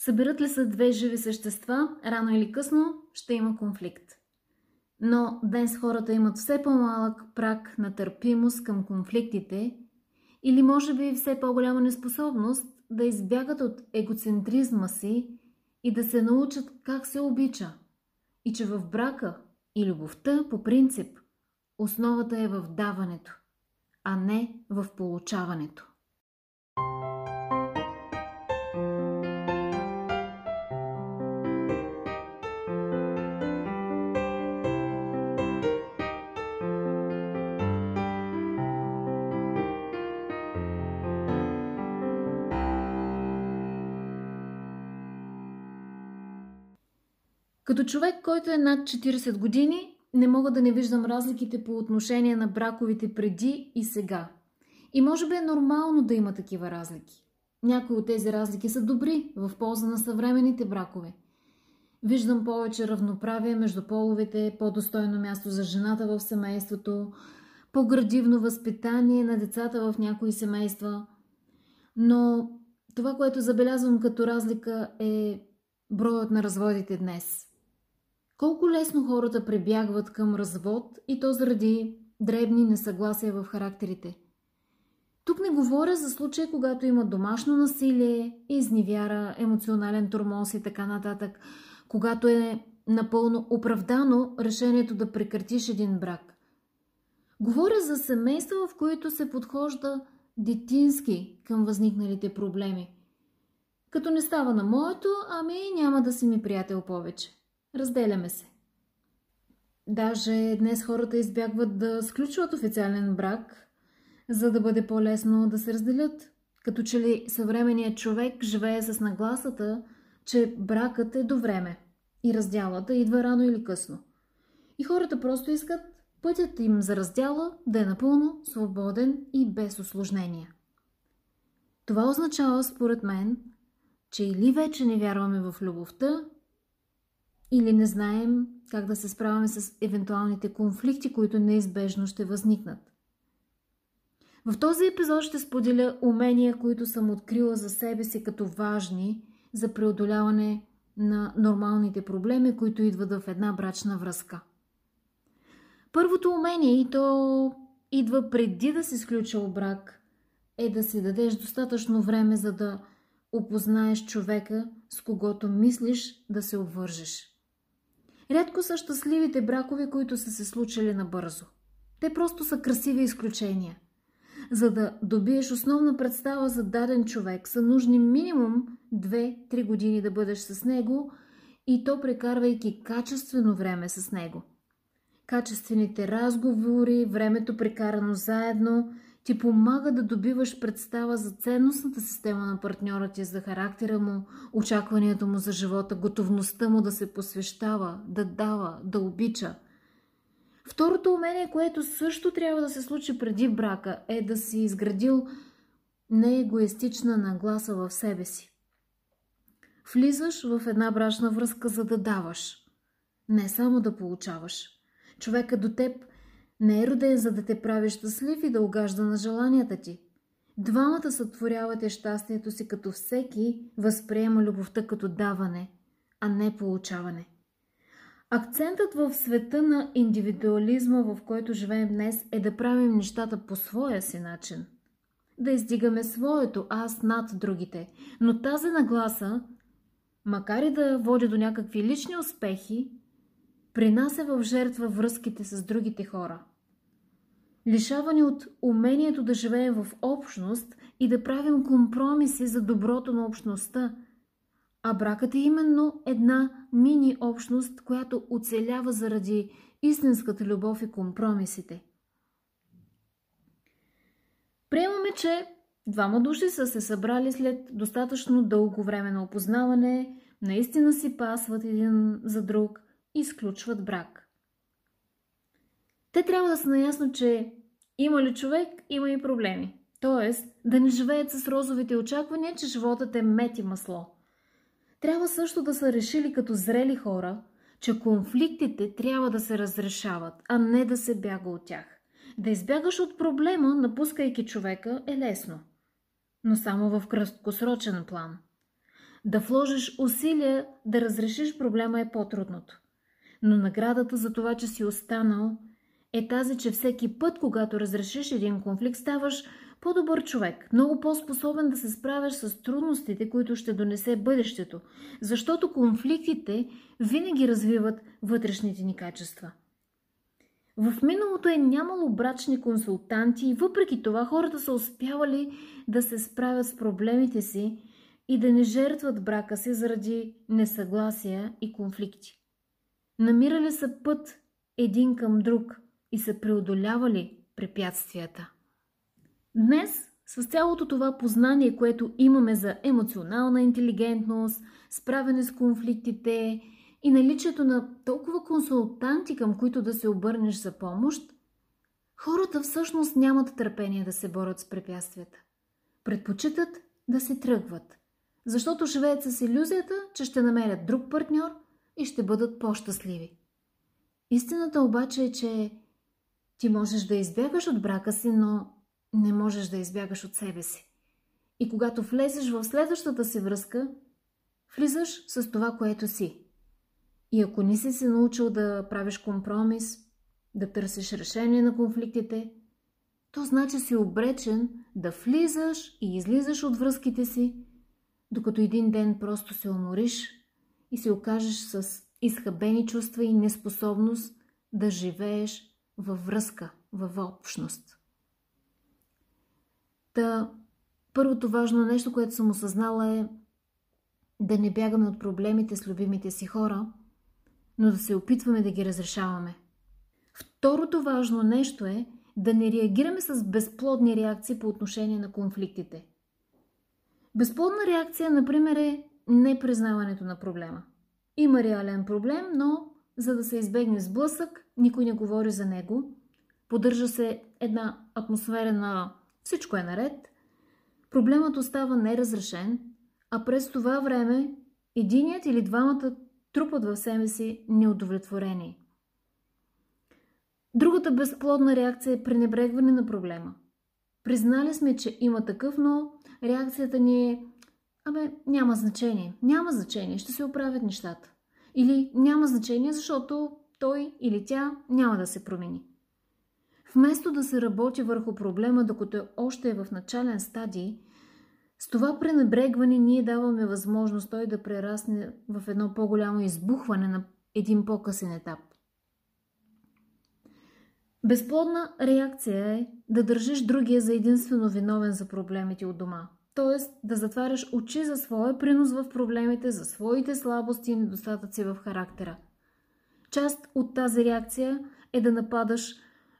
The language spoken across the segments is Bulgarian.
Съберат ли се две живи същества, рано или късно ще има конфликт. Но днес хората имат все по-малък праг на търпимост към конфликтите или може би все по-голяма неспособност да избягат от егоцентризма си и да се научат как се обича. И че в брака и любовта по принцип основата е в даването, а не в получаването. Като човек, който е над 40 години, не мога да не виждам разликите по отношение на браковите преди и сега. И може би е нормално да има такива разлики. Някои от тези разлики са добри в полза на съвременните бракове. Виждам повече равноправие между половете, по-достойно място за жената в семейството, по-градивно възпитание на децата в някои семейства. Но това, което забелязвам като разлика е броят на разводите днес. Колко лесно хората прибягват към развод и то заради дребни несъгласия в характерите. Тук не говоря за случаи, когато има домашно насилие, изневяра, емоционален тормоз и така нататък, когато е напълно оправдано решението да прекратиш един брак. Говоря за семейства, в които се подхожда детински към възникналите проблеми. Като не става на моето, ами няма да си ми приятел повече. Разделяме се. Даже днес хората избягват да сключват официален брак, за да бъде по-лесно да се разделят. Като че ли съвременният човек живее с нагласата, че бракът е до време и раздялата идва рано или късно. И хората просто искат пътят им за раздяла да е напълно свободен и без усложнения. Това означава, според мен, че или вече не вярваме в любовта, или не знаем как да се справяме с евентуалните конфликти, които неизбежно ще възникнат. В този епизод ще споделя умения, които съм открила за себе си като важни за преодоляване на нормалните проблеми, които идват в една брачна връзка. Първото умение, и то идва преди да си сключил брак, е да си дадеш достатъчно време, за да опознаеш човека, с когото мислиш да се обвържеш. Рядко са щастливите бракове, които са се случили набързо. Те просто са красиви изключения. За да добиеш основна представа за даден човек, са нужни минимум 2-3 години да бъдеш с него и то прекарвайки качествено време с него. Качествените разговори, времето прекарано заедно ти помага да добиваш представа за ценностната система на партньора ти, за характера му, очакването му за живота, готовността му да се посвещава, да дава, да обича. Второто умение, което също трябва да се случи преди брака, е да си изградил неегоистична нагласа в себе си. Влизаш в една брачна връзка, за да даваш, не само да получаваш. Човека до теб не е роден, за да те прави щастлив и да угажда на желанията ти. Двамата сътворявате щастието си, като всеки възприема любовта като даване, а не получаване. Акцентът в света на индивидуализма, в който живеем днес, е да правим нещата по своя си начин. Да издигаме своето аз над другите. Но тази нагласа, макар и да води до някакви лични успехи, принася в жертва връзките с другите хора. Лишаване от умението да живеем в общност и да правим компромиси за доброто на общността, а бракът е именно една мини-общност, която оцелява заради истинската любов и компромисите. Приемаме, че двама души са се събрали след достатъчно дълго време на опознаване, наистина си пасват един за друг, изключват брак. Те трябва да са наясно, че има ли човек, има и проблеми. Тоест, да не живеят с розовите очаквания, че животът е мед и масло. Трябва също да са решили като зрели хора, че конфликтите трябва да се разрешават, а не да се бяга от тях. Да избягаш от проблема, напускайки човека, е лесно. Но само в краткосрочен план. да вложиш усилия да разрешиш проблема е по-трудното. Но наградата за това, че си останал, е тази, че всеки път, когато разрешиш един конфликт, ставаш по-добър човек, много по-способен да се справяш с трудностите, които ще донесе бъдещето, защото конфликтите винаги развиват вътрешните ни качества. В миналото е нямало брачни консултанти и въпреки това хората са успявали да се справят с проблемите си и да не жертват брака си заради несъгласия и конфликти. Намирали са път един към друг и са преодолявали препятствията. Днес, с цялото това познание, което имаме за емоционална интелигентност, справяне с конфликтите и наличието на толкова консултанти, към които да се обърнеш за помощ, хората всъщност нямат търпение да се борят с препятствията. Предпочитат да се тръгват, защото живеят с илюзията, че ще намерят друг партньор и ще бъдат по-щастливи. Истината обаче е, че ти можеш да избягаш от брака си, но не можеш да избягаш от себе си. И когато влезеш в следващата си връзка, влизаш с това, което си. И ако не си се научил да правиш компромис, да търсиш решение на конфликтите, то значи си обречен да влизаш и излизаш от връзките си, докато един ден просто се умориш и се окажеш с изхабени чувства и неспособност да живееш във връзка, във общност. Първото важно нещо, което съм осъзнала е да не бягаме от проблемите с любимите си хора, но да се опитваме да ги разрешаваме. Второто важно нещо е да не реагираме с безплодни реакции по отношение на конфликтите. Безплодна реакция, например, е непризнаването на проблема. Има реален проблем, но за да се избегне сблъсък, никой не говори за него. Поддържа се една атмосфера на всичко е наред, проблемът остава неразрешен, а през това време единият или двамата трупат в себе си неудовлетворение. Другата безплодна реакция е пренебрегване на проблема. Признали сме, че има такъв, но реакцията ни е няма значение, ще се оправят нещата. Или няма значение, защото той или тя няма да се промени. Вместо да се работи върху проблема, докато още е в начален стадий, с това пренебрегване ние даваме възможност той да прерасне в едно по-голямо избухване на един по-късен етап. Безплодна реакция е да държиш другия за единствено виновен за проблемите от дома, т.е. да затваряш очи за своя принос в проблемите, за своите слабости и недостатъци в характера. Част от тази реакция е да нападаш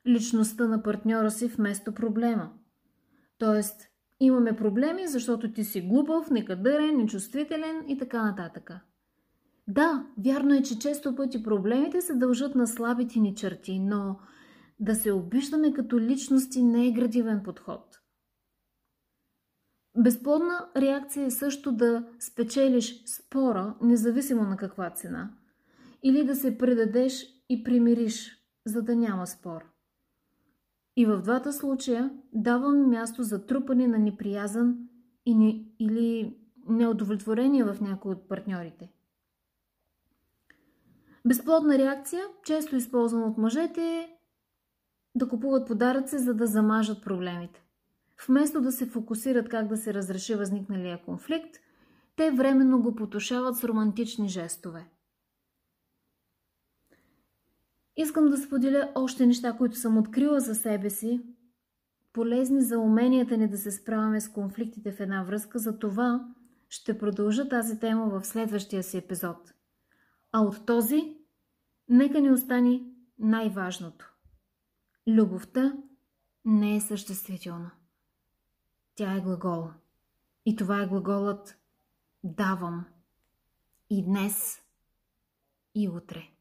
личността на партньора си вместо проблема. Тоест, имаме проблеми, защото ти си глупав, некадърен, нечувствителен и така нататък. Да, вярно е, че често пъти проблемите се дължат на слабите ни черти, но да се обиждаме като личности не е градивен подход. Безплодна реакция е също да спечелиш спора, независимо на каква цена, или да се предадеш и примириш, за да няма спор. И в двата случая даваме място за трупане на неприязън или неудовлетворение в някои от партньорите. Безплодна реакция, често използвана от мъжете, е да купуват подаръци, за да замажат проблемите. Вместо да се фокусират как да се разреши възникналия конфликт, те временно го потушават с романтични жестове. Искам да споделя още неща, които съм открила за себе си, полезни за уменията ни да се справяме с конфликтите в една връзка, за това ще продължа тази тема в следващия си епизод. А от този, нека ни остане най-важното. Любовта не е съществителна. Тя е глагол. И това е глаголът «давам» и днес, и утре.